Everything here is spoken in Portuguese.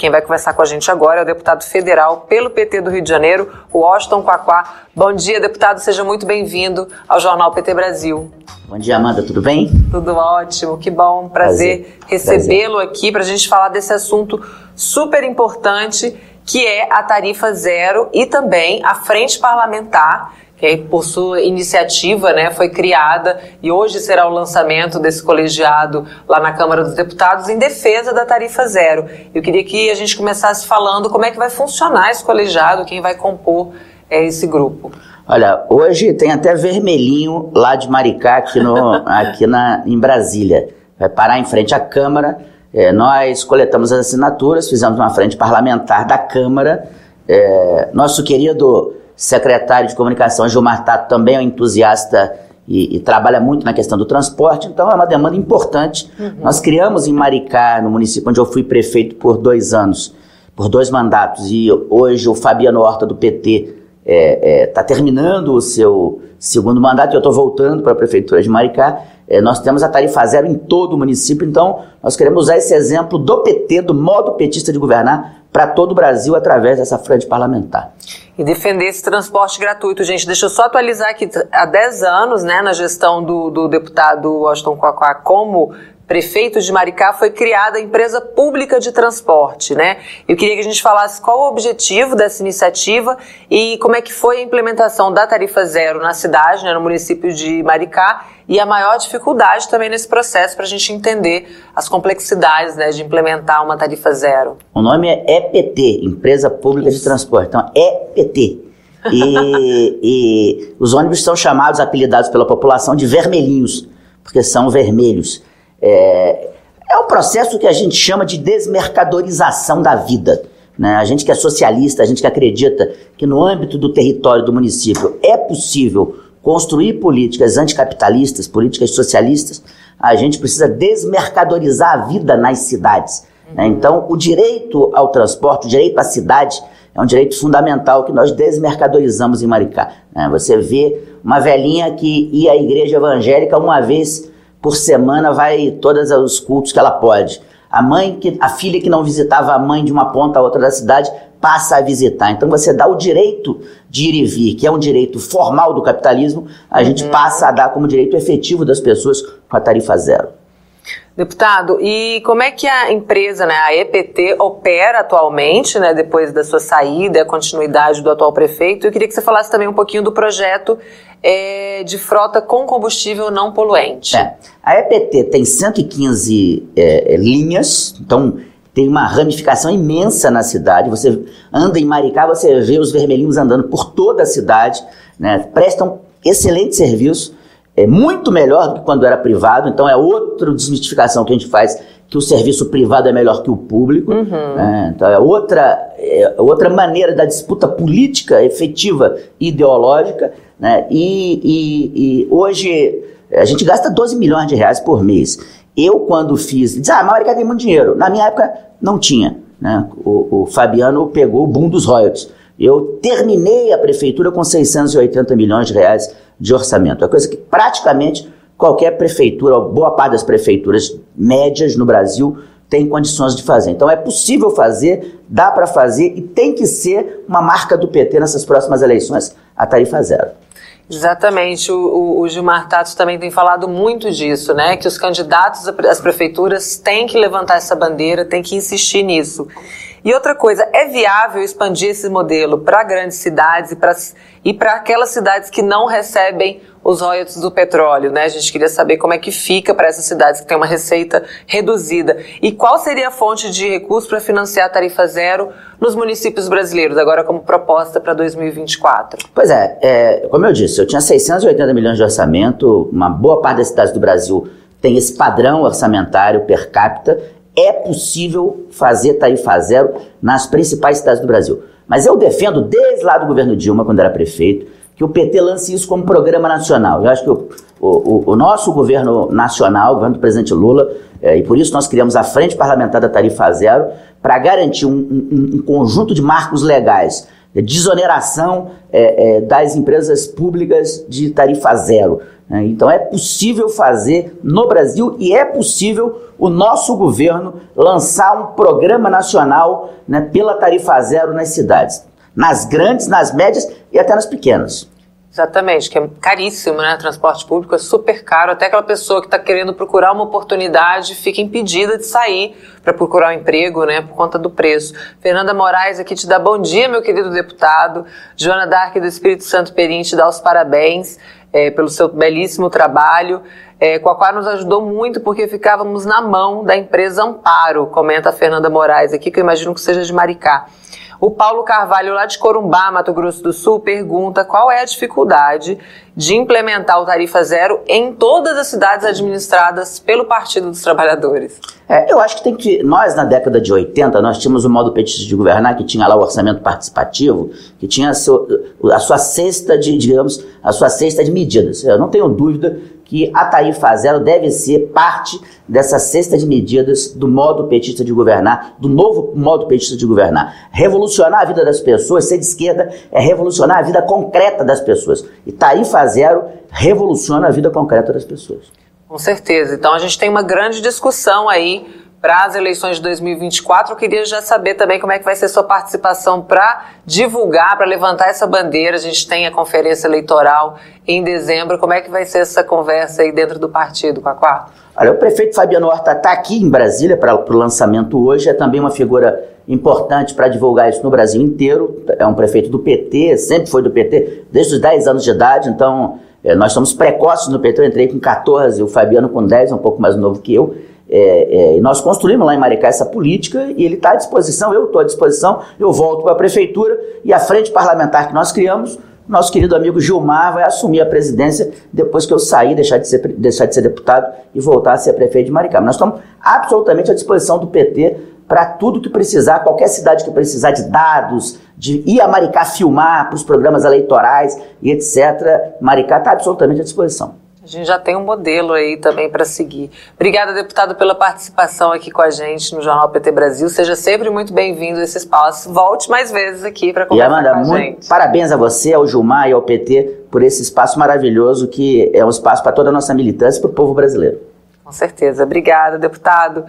Quem vai conversar com a gente agora é o deputado federal pelo PT do Rio de Janeiro, Washington Quaquá. Bom dia, deputado. Seja muito bem-vindo ao Jornal PT Brasil. Bom dia, Amanda. Tudo bem? Tudo ótimo. Que bom. Prazer recebê-lo aqui para a gente falar desse assunto super importante, que é a tarifa zero e também a Frente Parlamentar, que por sua iniciativa, né, foi criada e hoje será o lançamento desse colegiado lá na Câmara dos Deputados em defesa da tarifa zero. Eu queria que a gente começasse falando como é que vai funcionar esse colegiado, quem vai compor esse grupo. Olha, hoje tem até vermelhinho lá de Maricá, aqui em Brasília. Vai parar em frente à Câmara. Nós coletamos as assinaturas, fizemos uma frente parlamentar da Câmara. Nosso querido secretário de Comunicação, Gilmar Tato, também é um entusiasta e trabalha muito na questão do transporte, então é uma demanda importante. Uhum. Nós criamos em Maricá, no município onde eu fui prefeito por 2 anos, por 2 mandatos, e hoje o Fabiano Horta, do PT, está terminando o seu 2º mandato, e eu estou voltando para a Prefeitura de Maricá. Nós temos a tarifa zero em todo o município, então nós queremos usar esse exemplo do PT, do modo petista de governar, para todo o Brasil através dessa frente parlamentar. E defender esse transporte gratuito, gente. Deixa eu só atualizar aqui, há 10 anos, né, na gestão do deputado Washington Quaquá como prefeito de Maricá, foi criada a Empresa Pública de Transporte, né? Eu queria que a gente falasse qual o objetivo dessa iniciativa e como é que foi a implementação da tarifa zero na cidade, né, no município de Maricá, e a maior dificuldade também nesse processo para a gente entender as complexidades, né, de implementar uma tarifa zero. O nome é EPT, Empresa Pública de Transporte, então EPT. E os ônibus são chamados, apelidados pela população de vermelhinhos, porque são vermelhos. É um processo que a gente chama de desmercadorização da vida, né? A gente que é socialista, a gente que acredita que no âmbito do território do município é possível construir políticas anticapitalistas, políticas socialistas, a gente precisa desmercadorizar a vida nas cidades, né? Então, o direito ao transporte, o direito à cidade, é um direito fundamental que nós desmercadorizamos em Maricá, né? Você vê uma velhinha que ia à igreja evangélica uma vez por semana, vai todos os cultos que ela pode. A filha que não visitava a mãe de uma ponta a outra da cidade passa a visitar. Então você dá o direito de ir e vir, que é um direito formal do capitalismo, a gente passa a dar como direito efetivo das pessoas com a tarifa zero. Deputado, e como é que a empresa, né, a EPT, opera atualmente, né, depois da sua saída, a continuidade do atual prefeito? Eu queria que você falasse também um pouquinho do projeto de frota com combustível não poluente. A EPT tem 115 linhas, então tem uma ramificação imensa na cidade. Você anda em Maricá, você vê os vermelhinhos andando por toda a cidade, né, prestam excelente serviço. É muito melhor do que quando era privado, então é outra desmistificação que a gente faz, que o serviço privado é melhor que o público, né? Então é outra maneira da disputa política, efetiva e ideológica, né? E hoje a gente gasta 12 milhões de reais por mês. Eu, quando fiz, diz, mas Maricá tem muito dinheiro. Na minha época não tinha, né? O Fabiano pegou o boom dos royalties. Eu terminei a prefeitura com 680 milhões de reais de orçamento. É coisa que praticamente qualquer prefeitura, ou boa parte das prefeituras médias no Brasil, tem condições de fazer. Então é possível fazer, dá para fazer e tem que ser uma marca do PT nessas próximas eleições, a tarifa zero. Exatamente, o Gilmar Tato também tem falado muito disso, né? Que os candidatos às prefeituras têm que levantar essa bandeira, têm que insistir nisso. E outra coisa, é viável expandir esse modelo para grandes cidades e para aquelas cidades que não recebem os royalties do petróleo, né? A gente queria saber como é que fica para essas cidades que têm uma receita reduzida. E qual seria a fonte de recurso para financiar a tarifa zero nos municípios brasileiros, agora como proposta para 2024? Pois como eu disse, eu tinha 680 milhões de orçamento, uma boa parte das cidades do Brasil tem esse padrão orçamentário per capita. É possível fazer tarifa zero nas principais cidades do Brasil. Mas eu defendo, desde lá do governo Dilma, quando era prefeito, que o PT lance isso como programa nacional. Eu acho que o nosso governo nacional, o governo do presidente Lula, e por isso nós criamos a Frente Parlamentar da Tarifa Zero, para garantir um conjunto de marcos legais, desoneração das empresas públicas de tarifa zero. Então é possível fazer no Brasil e é possível o nosso governo lançar um programa nacional, né, pela tarifa zero nas cidades, nas grandes, nas médias e até nas pequenas. Exatamente, que é caríssimo, né? Transporte público é super caro, até aquela pessoa que está querendo procurar uma oportunidade fica impedida de sair para procurar um emprego, né? Por conta do preço. Fernanda Moraes aqui te dá bom dia, meu querido deputado. Joana Dark do Espírito Santo Perim te dá os parabéns pelo seu belíssimo trabalho. Quaquá nos ajudou muito porque ficávamos na mão da empresa Amparo, comenta a Fernanda Moraes aqui, que eu imagino que seja de Maricá. O Paulo Carvalho, lá de Corumbá, Mato Grosso do Sul, pergunta qual é a dificuldade de implementar o Tarifa Zero em todas as cidades administradas pelo Partido dos Trabalhadores. Eu acho que tem que... Nós, na década de 80, nós tínhamos um modo petista de governar que tinha lá o orçamento participativo, que tinha a sua cesta de medidas. Eu não tenho dúvida que a Tarifa Zero deve ser parte dessa cesta de medidas do modo petista de governar, do novo modo petista de governar. Revolucionar a vida das pessoas, ser de esquerda é revolucionar a vida concreta das pessoas. E Tarifa Zero revoluciona a vida concreta das pessoas. Com certeza. Então a gente tem uma grande discussão aí para as eleições de 2024. Eu queria já saber também como é que vai ser sua participação para divulgar, para levantar essa bandeira. A gente tem a conferência eleitoral em dezembro. Como é que vai ser essa conversa aí dentro do partido, Quaquá? Olha, o prefeito Fabiano Horta está aqui em Brasília para o lançamento hoje. É também uma figura importante para divulgar isso no Brasil inteiro. É um prefeito do PT, sempre foi do PT, desde os 10 anos de idade, então nós somos precoces no PT. Eu entrei com 14, o Fabiano com 10, é um pouco mais novo que eu. E nós construímos lá em Maricá essa política e ele está à disposição, eu estou à disposição, eu volto para a prefeitura e a frente parlamentar que nós criamos, nosso querido amigo Gilmar vai assumir a presidência depois que eu sair, deixar de ser deputado e voltar a ser prefeito de Maricá. Mas nós estamos absolutamente à disposição do PT para tudo que precisar, qualquer cidade que precisar de dados, de ir a Maricá filmar para os programas eleitorais e etc. Maricá está absolutamente à disposição. A gente já tem um modelo aí também para seguir. Obrigada, deputado, pela participação aqui com a gente no Jornal PT Brasil. Seja sempre muito bem-vindo a esse espaço. Volte mais vezes aqui para conversar com a gente. Parabéns a você, ao Gilmar e ao PT por esse espaço maravilhoso que é um espaço para toda a nossa militância e para o povo brasileiro. Com certeza. Obrigada, deputado.